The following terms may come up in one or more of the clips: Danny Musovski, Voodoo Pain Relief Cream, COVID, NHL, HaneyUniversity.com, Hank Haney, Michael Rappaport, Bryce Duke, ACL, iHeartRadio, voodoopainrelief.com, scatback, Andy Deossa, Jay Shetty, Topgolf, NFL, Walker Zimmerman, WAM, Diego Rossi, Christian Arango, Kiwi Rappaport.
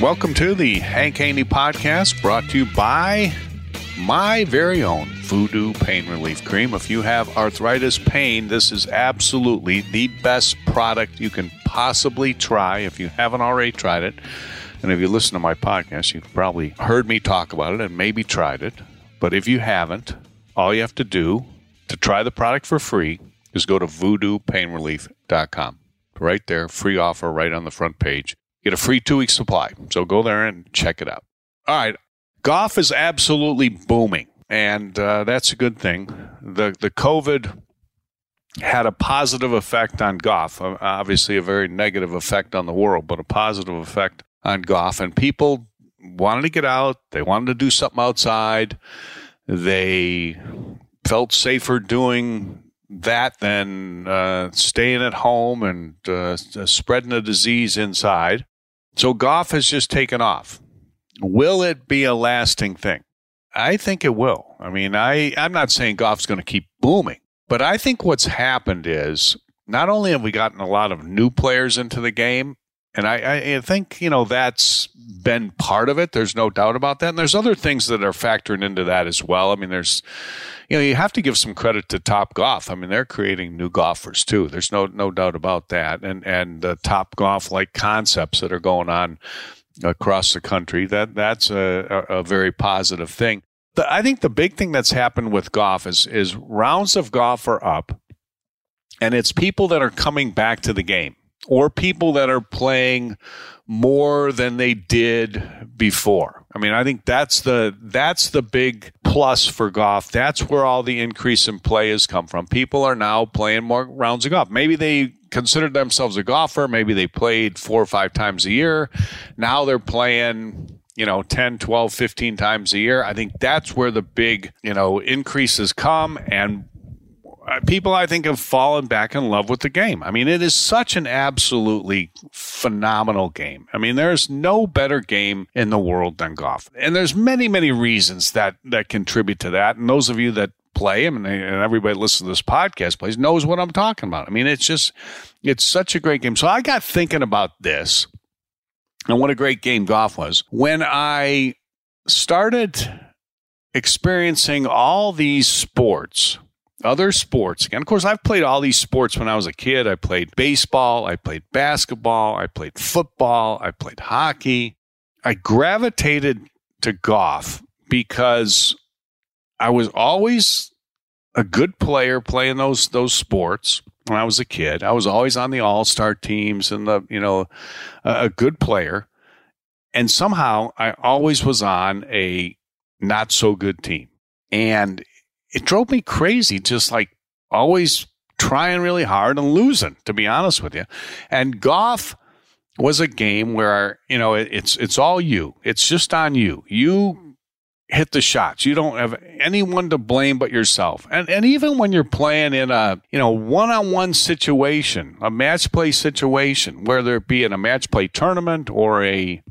Welcome to the Hank Haney Podcast, brought to you by my very own Voodoo Pain Relief Cream. If you have arthritis pain, this is absolutely the best product you can possibly try if you haven't already tried it. And if you listen to my podcast, you've probably heard me talk about it and maybe tried it. But if you haven't, all you have to do to try the product for free is go to voodoopainrelief.com. Right there, free offer right on the front page. Get a free 2-week supply. So go there and check it out. All right. Golf is absolutely booming, and that's a good thing. The COVID had a positive effect on golf, obviously a very negative effect on the world, but a positive effect on golf. And people wanted to get out. They wanted to do something outside. They felt safer doing that than staying at home and spreading the disease inside. So golf has just taken off. Will it be a lasting thing? I think it will. I mean, I'm not saying golf's going to keep booming, but I think what's happened is not only have we gotten a lot of new players into the game, and I think, you know, that's been part of it. There's no doubt about that. And there's other things that are factoring into that as well. I mean, there's, you know, you have to give some credit to Topgolf. I mean, they're creating new golfers too. There's no doubt about that. And the Topgolf-like concepts that are going on across the country, that's a very positive thing. I think the big thing that's happened with golf is rounds of golf are up, and it's people that are coming back to the game, or people that are playing more than they did before. I mean, I think that's the big plus for golf. That's where all the increase in play has come from. People are now playing more rounds of golf. Maybe they considered themselves a golfer. Maybe they played 4 or 5 times a year. Now they're playing, you know, 10, 12, 15 times a year. I think that's where the big, you know, increases come, and people, I think, have fallen back in love with the game. I mean, it is such an absolutely phenomenal game. I mean, there's no better game in the world than golf. And there's many, many reasons that contribute to that. And those of you that play, I mean, and everybody that listens to this podcast plays, knows what I'm talking about. I mean, it's such a great game. So I got thinking about this and what a great game golf was when I started experiencing all these sports. Other sports. And of course, I've played all these sports when I was a kid. I played baseball. I played basketball. I played football. I played hockey. I gravitated to golf because I was always a good player playing those sports when I was a kid. I was always on the all-star teams and a good player. And somehow I always was on a not so good team. And it drove me crazy, just like always trying really hard and losing, to be honest with you. And golf was a game where, you know, it's all you. It's just on you. You hit the shots. You don't have anyone to blame but yourself. And even when you're playing in a, you know, one-on-one situation, a match play situation, whether it be in a match play tournament or a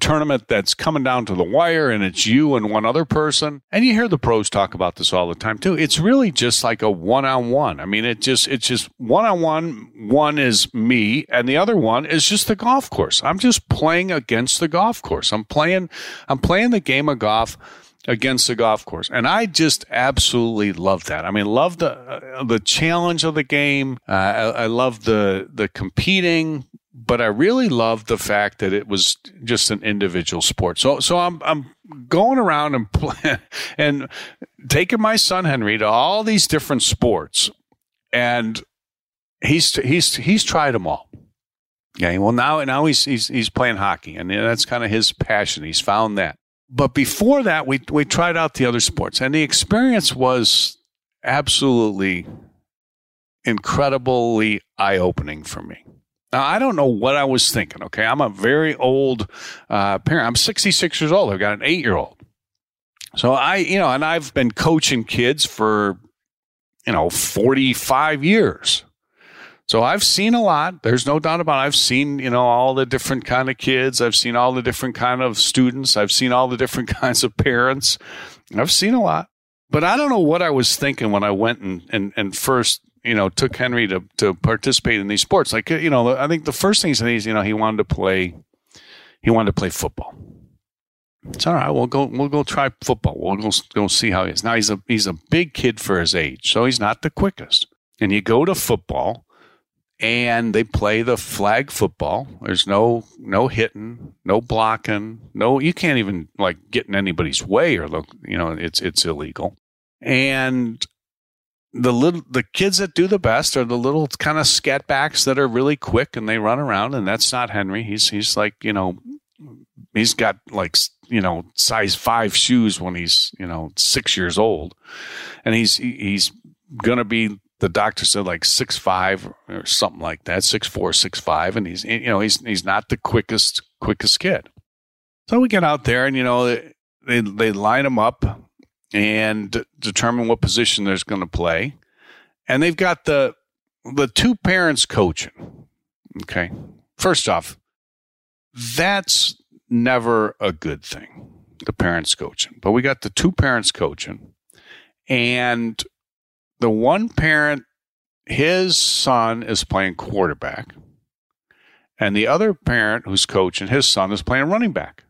tournament that's coming down to the wire and it's you and one other person. And you hear the pros talk about this all the time too. It's really just like a one-on-one. I mean, it's just one-on-one. One is me and the other one is just the golf course. I'm just playing against the golf course. I'm playing the game of golf against the golf course. And I just absolutely love that. I mean, love the challenge of the game. I love the competing. But I really loved the fact that it was just an individual sport. So I'm going around and playing and taking my son Henry to all these different sports, and he's tried them all. Okay, well now he's playing hockey, and that's kind of his passion. He's found that. But before that, we tried out the other sports, and the experience was absolutely incredibly eye-opening for me. Now, I don't know what I was thinking, okay? I'm a very old parent. I'm 66 years old. I've got an 8-year-old. So and I've been coaching kids for, 45 years. So I've seen a lot. There's no doubt about it. I've seen, all the different kind of kids. I've seen all the different kind of students. I've seen all the different kinds of parents. I've seen a lot. But I don't know what I was thinking when I went and first took Henry to participate in these sports. Like, I think the first thing is, he wanted to play football. It's all right. We'll go try football. We'll go see how he is. Now he's a big kid for his age, so he's not the quickest. And you go to football and they play the flag football. There's no hitting, no blocking, no, you can't even like get in anybody's way or look, it's illegal. And the kids that do the best are the little kind of scatbacks that are really quick and they run around, and that's not Henry. He's like, he's got like, size 5 shoes when he's, 6 years old, and he's going to be, the doctor said, like 6'5" or something like that, 6'4", 6'5", and he's not the quickest kid. So we get out there and, they line him up and determine what position they're going to play. And they've got the two parents coaching. Okay. First off, that's never a good thing, the parents coaching. But we got the two parents coaching. And the one parent, his son is playing quarterback. And the other parent who's coaching, his son is playing running back.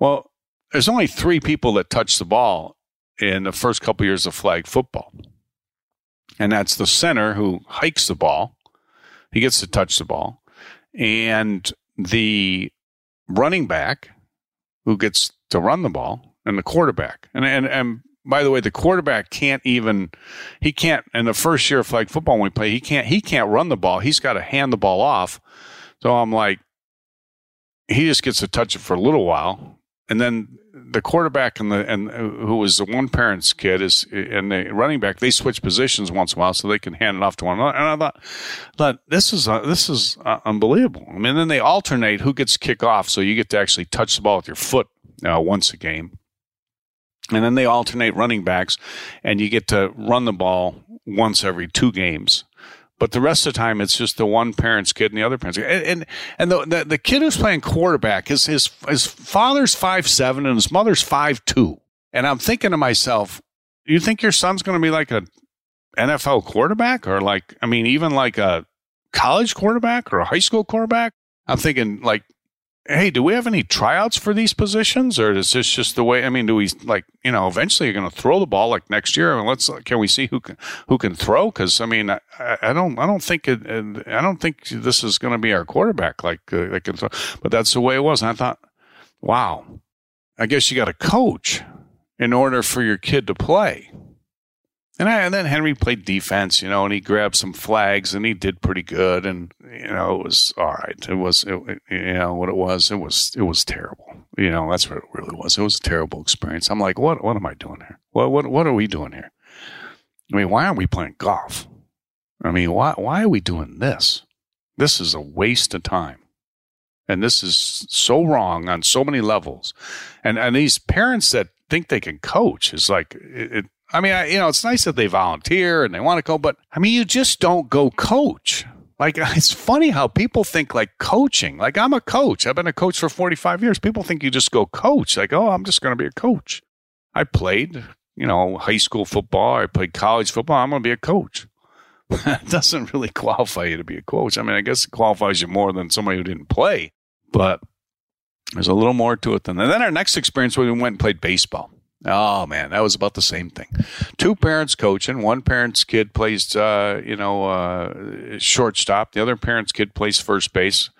Well, there's only 3 people that touch the ball in the first couple of years of flag football. And that's the center who hikes the ball. He gets to touch the ball. And the running back who gets to run the ball, and the quarterback. And by the way, the quarterback can't in the first year of flag football when we play, he can't run the ball. He's got to hand the ball off. So I'm like, he just gets to touch it for a little while. And then the quarterback and who was the one parent's kid and the running back, they switch positions once in a while so they can hand it off to one another. And I thought this is unbelievable. I mean, then they alternate who gets kick off, so you get to actually touch the ball with your foot once a game. And then they alternate running backs, and you get to run the ball once every 2 games. But the rest of the time, it's just the one parent's kid and the other parent's kid. And the kid who's playing quarterback, his father's 5'7" and his mother's 5'2". And I'm thinking to myself, you think your son's going to be like a NFL quarterback or even like a college quarterback or a high school quarterback? I'm thinking like, hey, do we have any tryouts for these positions, or is this just the way? I mean, do we eventually you're going to throw the ball like next year? And can we see who can throw? Because I don't think this is going to be our quarterback like can throw. But that's the way it was. And I thought, wow, I guess you got to coach in order for your kid to play. And then Henry played defense, and he grabbed some flags, and he did pretty good, and it was all right. It was, what it was. It was terrible. That's what it really was. It was a terrible experience. I'm like, what am I doing here? What are we doing here? I mean, why aren't we playing golf? I mean, why are we doing this? This is a waste of time. And this is so wrong on so many levels. And these parents that think they can coach is like, it's nice that they volunteer and they want to go, but I mean, you just don't go coach. Like, it's funny how people think like coaching, like I'm a coach. I've been a coach for 45 years. People think you just go coach. Like, oh, I'm just going to be a coach. I played, high school football. I played college football. I'm going to be a coach. It doesn't really qualify you to be a coach. I mean, I guess it qualifies you more than somebody who didn't play, but there's a little more to it than that. And then our next experience, we went and played baseball. Oh, man, that was about the same thing. Two parents coaching. One parent's kid plays, shortstop. The other parent's kid plays first base.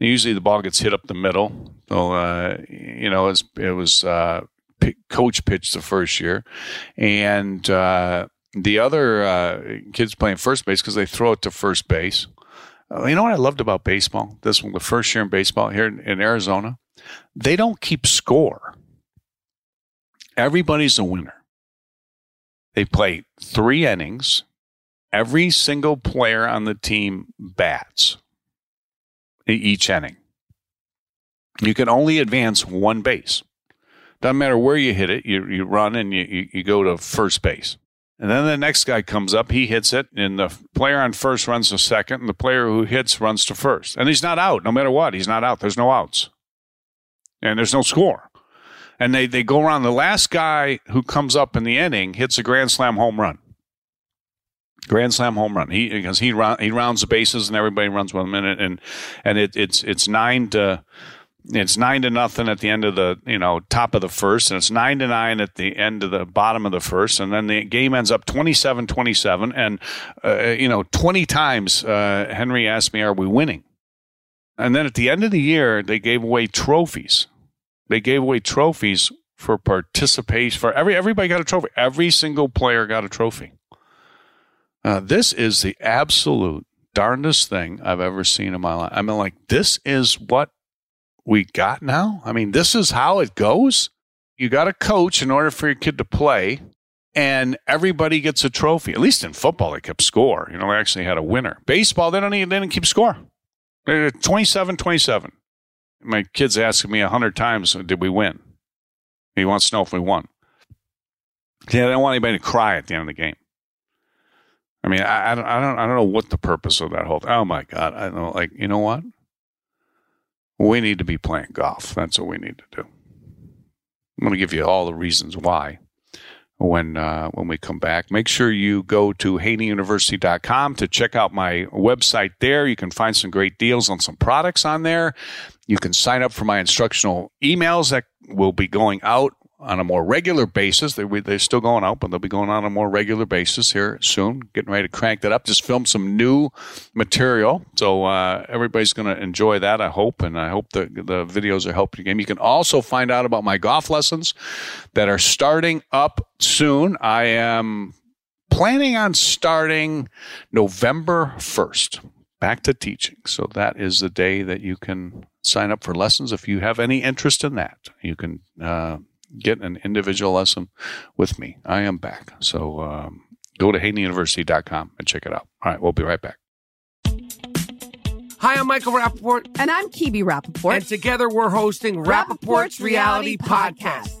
And usually the ball gets hit up the middle. So, coach pitched the first year. And the other kid's playing first base because they throw it to first base. You know what I loved about baseball? This one, the first year in baseball here in Arizona, they don't keep score. Everybody's a winner. They play 3 innings. Every single player on the team bats each inning. You can only advance one base. Doesn't matter where you hit it. You run and you go to first base. And then the next guy comes up. He hits it. And the player on first runs to second. And the player who hits runs to first. And he's not out. No matter what, he's not out. There's no outs. And there's no score. And they go around. The last guy who comes up in the inning hits a grand slam home run. Grand slam home run. Because he rounds the bases and everybody runs with him. And it's 9-0 at the end of the top of the first, and it's 9-9 at the end of the bottom of the first, and then the game ends up 27-27. And 20 times Henry asked me, "Are we winning?" And then at the end of the year, they gave away trophies. They gave away trophies for participation. For everybody got a trophy. Every single player got a trophy. This is the absolute darndest thing I've ever seen in my life. I mean, like, this is what we got now? I mean, this is how it goes? You got a coach in order for your kid to play, and everybody gets a trophy. At least in football, they kept score. They actually had a winner. Baseball, they didn't keep score. They're 27-27. My kid's asking me 100 times, did we win? He wants to know if we won. Yeah, I don't want anybody to cry at the end of the game. I mean, I don't know what the purpose of that whole thing. Oh my God! I don't like. You know what? We need to be playing golf. That's what we need to do. I'm going to give you all the reasons why when we come back. Make sure you go to HaneyUniversity.com to check out my website there. You can find some great deals on some products on there. You can sign up for my instructional emails that will be going out on a more regular basis. They're still going out, but they'll be going out on a more regular basis here soon. Getting ready to crank that up. Just filmed some new material. So everybody's going to enjoy that, I hope. And I hope the videos are helping your game. You can also find out about my golf lessons that are starting up soon. I am planning on starting November 1st. Back to teaching. So that is the day that you can sign up for lessons. If you have any interest in that, you can get an individual lesson with me. I am back. So go to HaneyUniversity.com and check it out. All right, we'll be right back. Hi, I'm Michael Rappaport. And I'm Kiwi Rappaport. And together we're hosting Rappaport's Reality Podcast.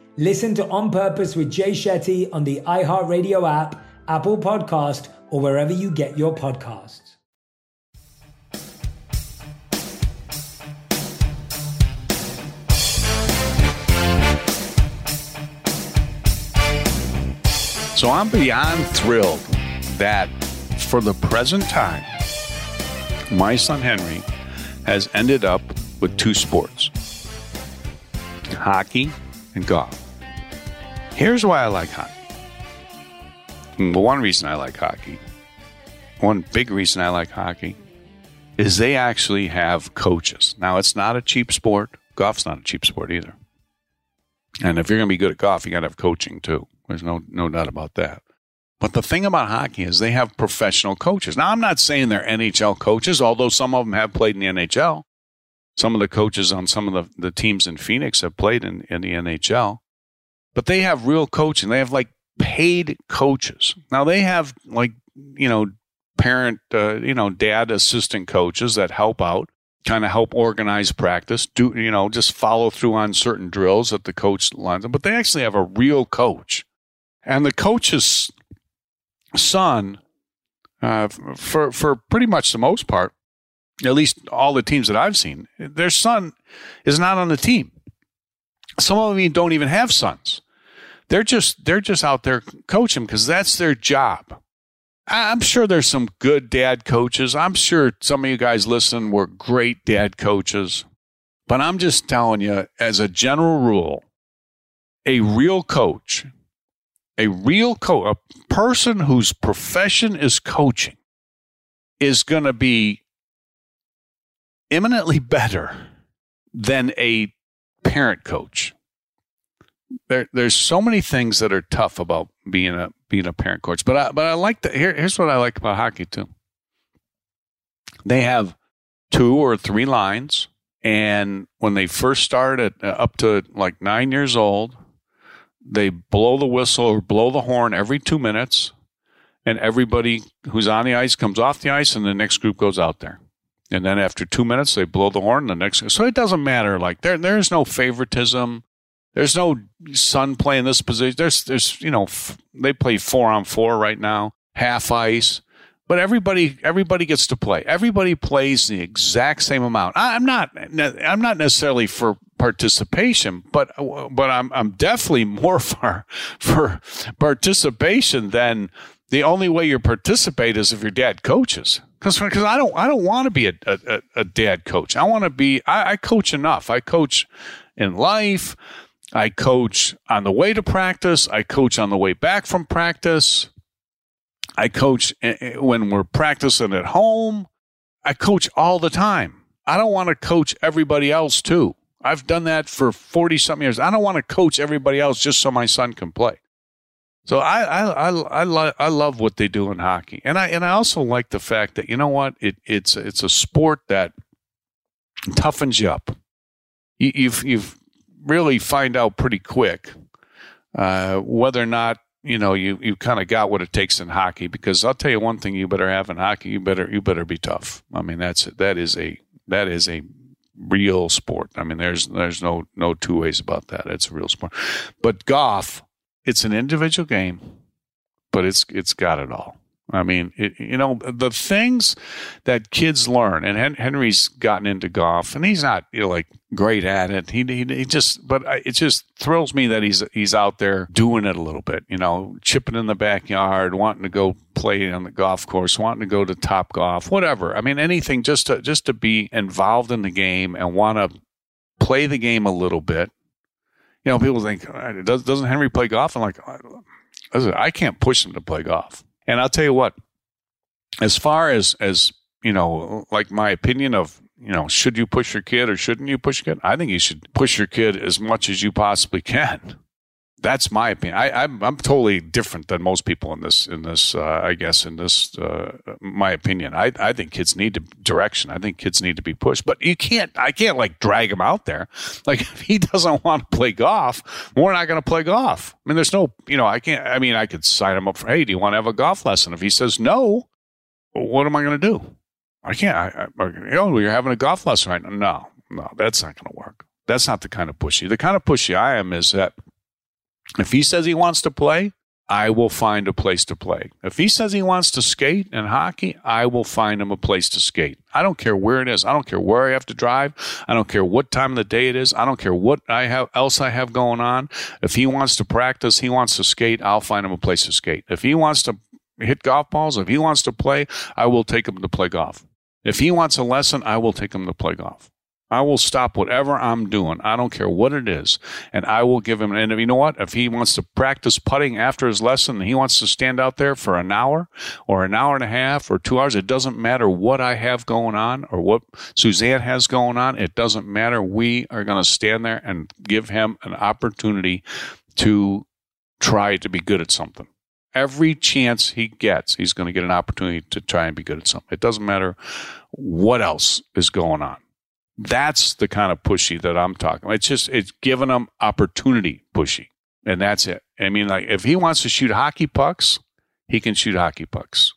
Listen to On Purpose with Jay Shetty on the iHeartRadio app, Apple Podcast, or wherever you get your podcasts. So I'm beyond thrilled that for the present time, my son Henry has ended up with 2 sports, hockey and golf. Here's why I like hockey. And one big reason I like hockey is they actually have coaches. Now, it's not a cheap sport. Golf's not a cheap sport either. And if you're going to be good at golf, you got to have coaching too. There's no doubt about that. But the thing about hockey is they have professional coaches. Now, I'm not saying they're NHL coaches, although some of them have played in the NHL. Some of the coaches on some of the teams in Phoenix have played in the NHL. But they have real coaching. They have, like, paid coaches. Now, they have, like, you know, parent, dad assistant coaches that help out, kind of help organize practice, do, you know, just follow through on certain drills that the coach lines them. But they actually have a real coach. And the coach's son, for pretty much the most part, at least all the teams that I've seen, their son is not on the team. Some of them don't even have sons. They're just out there coaching because that's their job. I'm sure there's some good dad coaches. I'm sure some of you guys listening were great dad coaches. But I'm just telling you, as a general rule, a real coach, a person whose profession is coaching is going to be imminently better than a parent coach. There's so many things that are tough about being a parent coach, but I like that. Here's what I like about hockey too. They have 2 or 3 lines, and when they first start at up to like 9 years old, they blow the whistle or blow the horn every 2 minutes, and everybody who's on the ice comes off the ice, and the next group goes out there. And then after 2 minutes, they blow the horn. The next, so it doesn't matter. Like there's no favoritism. There's no son playing this position. They play 4-on-4 right now, half ice, but everybody gets to play. Everybody plays the exact same amount. I'm not necessarily for participation, but I'm definitely more for participation than the only way you participate is if your dad coaches. Because I don't want to be a dad coach. I want to be. I coach enough. I coach in life. I coach on the way to practice. I coach on the way back from practice. I coach when we're practicing at home. I coach all the time. I don't want to coach everybody else, too. I've done that for 40-something years. I don't want to coach everybody else just so my son can play. So I love what they do in hockey. And I also like the fact that, you know what, it's a sport that toughens you up. You've really find out pretty quick whether or not, you know, you kind of got what it takes in hockey, because I'll tell you one thing you better have in hockey, you better be tough. I mean, that is a real sport. I mean, there's no two ways about that. It's a real sport. But golf, it's an individual game, but it's got it all. I mean, the things that kids learn, and Henry's gotten into golf, and he's not, great at it. He just, but it just thrills me that he's out there doing it a little bit, chipping in the backyard, wanting to go play on the golf course, wanting to go to Topgolf, whatever. I mean, anything just to be involved in the game and want to play the game a little bit. People think, doesn't Henry play golf? I'm like, I can't push him to play golf. And I'll tell you what, as far as my opinion of, should you push your kid or shouldn't you push your kid? I think you should push your kid as much as you possibly can. That's my opinion. I'm totally different than most people in this, my opinion. I think kids need direction. I think kids need to be pushed, but I can't drag him out there. If he doesn't want to play golf, we're not going to play golf. I mean, there's no, I could sign him up for, hey, do you want to have a golf lesson? If he says no, what am I going to do? I can't, you're having a golf lesson right now. No, that's not going to work. That's not the kind of pushy. The kind of pushy I am is that, if he says he wants to play, I will find a place to play. If he says he wants to skate and hockey, I will find him a place to skate. I don't care where it is. I don't care where I have to drive. I don't care what time of the day it is. I don't care what else I have going on. If he wants to practice, he wants to skate, I'll find him a place to skate. If he wants to hit golf balls, if he wants to play, I will take him to play golf. If he wants a lesson, I will take him to play golf. I will stop whatever I'm doing. I don't care what it is. And I will give him, and you know what? If he wants to practice putting after his lesson and he wants to stand out there for an hour or an hour and a half or 2 hours, it doesn't matter what I have going on or what Suzanne has going on. It doesn't matter. We are going to stand there and give him an opportunity to try to be good at something. Every chance he gets, he's going to get an opportunity to try and be good at something. It doesn't matter what else is going on. That's the kind of pushy that I'm talking about. It's just, it's giving them opportunity pushy. And that's it. I mean, if he wants to shoot hockey pucks, he can shoot hockey pucks.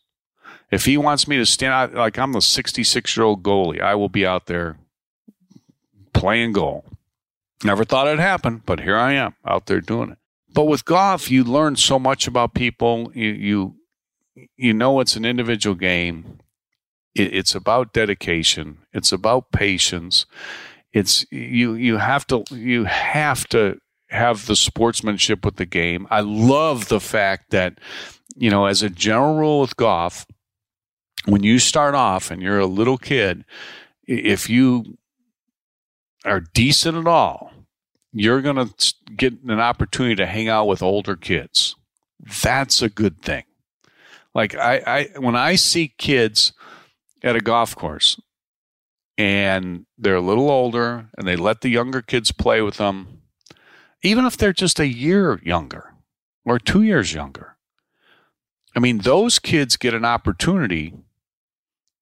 If he wants me to stand out, I'm the 66-year-old goalie, I will be out there playing goal. Never thought it'd happen, but here I am out there doing it. But with golf, you learn so much about people. You know, it's an individual game. It's about dedication. It's about patience. It's you have to have the sportsmanship with the game. I love the fact that, as a general rule with golf, when you start off and you're a little kid, if you are decent at all, you're going to get an opportunity to hang out with older kids. That's a good thing. When I see kids at a golf course and they're a little older and they let the younger kids play with them, even if they're just a year younger or 2 years younger, I mean, those kids get an opportunity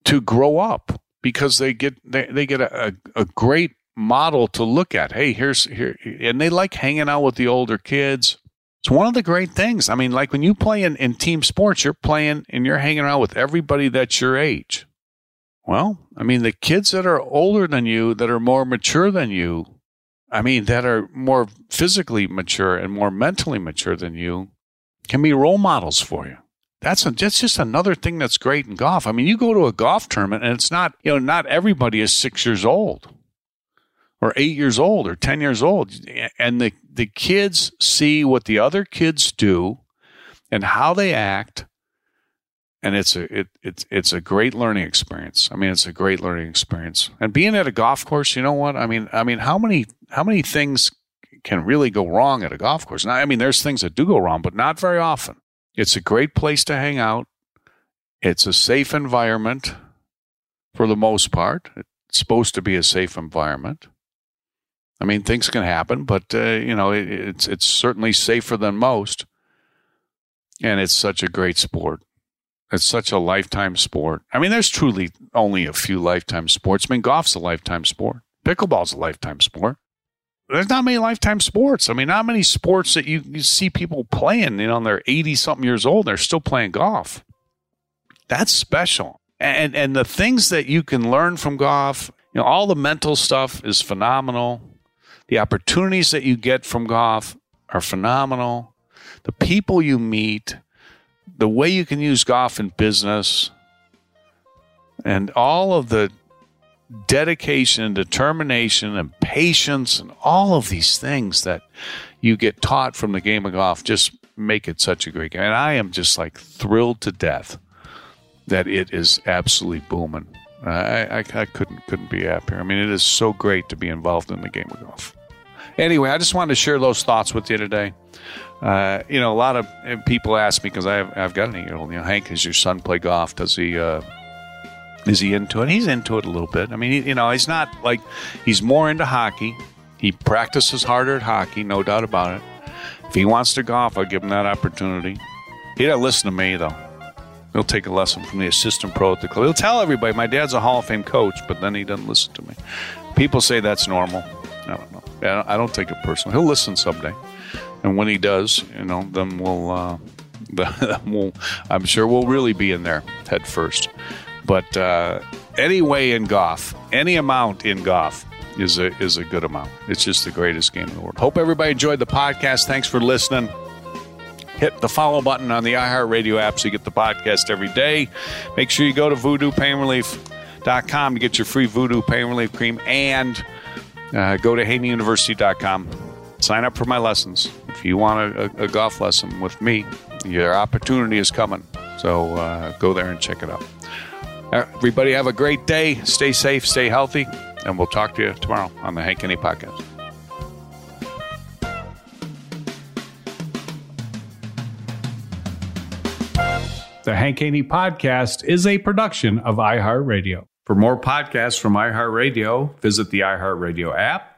to grow up because they get a great model to look at. Hey, here's, and they like hanging out with the older kids. It's one of the great things. I mean, when you play in team sports, you're playing and you're hanging around with everybody that's your age. Well, I mean, the kids that are older than you, that are more mature than you, I mean, that are more physically mature and more mentally mature than you, can be role models for you. That's just another thing that's great in golf. I mean, you go to a golf tournament and it's not, not everybody is 6 years old or 8 years old or 10 years old. And the kids see what the other kids do and how they act. And it's a great learning experience. I mean, it's a great learning experience. And being at a golf course, you know what? I mean, how many things can really go wrong at a golf course? Now, I mean, there's things that do go wrong, but not very often. It's a great place to hang out. It's a safe environment for the most part. It's supposed to be a safe environment. I mean, things can happen, but you know, it's certainly safer than most. And it's such a great sport. It's such a lifetime sport. I mean, there's truly only a few lifetime sports. I mean, golf's a lifetime sport. Pickleball's a lifetime sport. There's not many lifetime sports. I mean, not many sports that you see people playing, you know, and they're 80-something years old, they're still playing golf. That's special. And the things that you can learn from golf, you know, all the mental stuff is phenomenal. The opportunities that you get from golf are phenomenal. The people you meet, the way you can use golf in business, and all of the dedication and determination and patience and all of these things that you get taught from the game of golf just make it such a great game. And I am just like thrilled to death that it is absolutely booming. I couldn't be happier. I mean, it is so great to be involved in the game of golf. Anyway, I just wanted to share those thoughts with you today. You know, a lot of people ask me, because I've got an 8-year-old, you know, Hank, does your son play golf? Does he, is he into it? He's into it a little bit. I mean, you know, he's not like, he's more into hockey. He practices harder at hockey, no doubt about it. If he wants to golf, I'll give him that opportunity. He doesn't listen to me, though. He'll take a lesson from the assistant pro at the club. He'll tell everybody, my dad's a Hall of Fame coach, but then he doesn't listen to me. People say that's normal. I don't know. I don't take it personally. He'll listen someday. And when he does, you know, then we'll I'm sure we'll really be in there head first. But any way in golf, any amount in golf is a good amount. It's just the greatest game in the world. Hope everybody enjoyed the podcast. Thanks for listening. Hit the follow button on the iHeartRadio app so you get the podcast every day. Make sure you go to voodoopainrelief.com to get your free Voodoo Pain Relief Cream, and go to HaneyUniversity.com. Sign up for my lessons. If you want a golf lesson with me, your opportunity is coming. So go there and check it out. Everybody have a great day. Stay safe, stay healthy, and we'll talk to you tomorrow on the Hank Haney Podcast. The Hank Haney Podcast is a production of iHeartRadio. For more podcasts from iHeartRadio, visit the iHeartRadio app,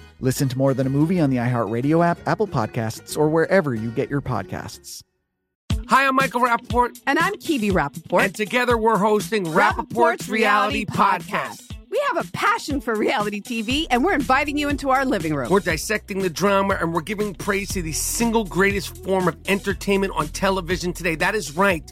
Listen to More Than a Movie on the iHeartRadio app, Apple Podcasts, or wherever you get your podcasts. Hi, I'm Michael Rappaport. And I'm Kiwi Rappaport. And together we're hosting Rappaport's Reality Podcast. We have a passion for reality TV, and we're inviting you into our living room. We're dissecting the drama, and we're giving praise to the single greatest form of entertainment on television today. That is right.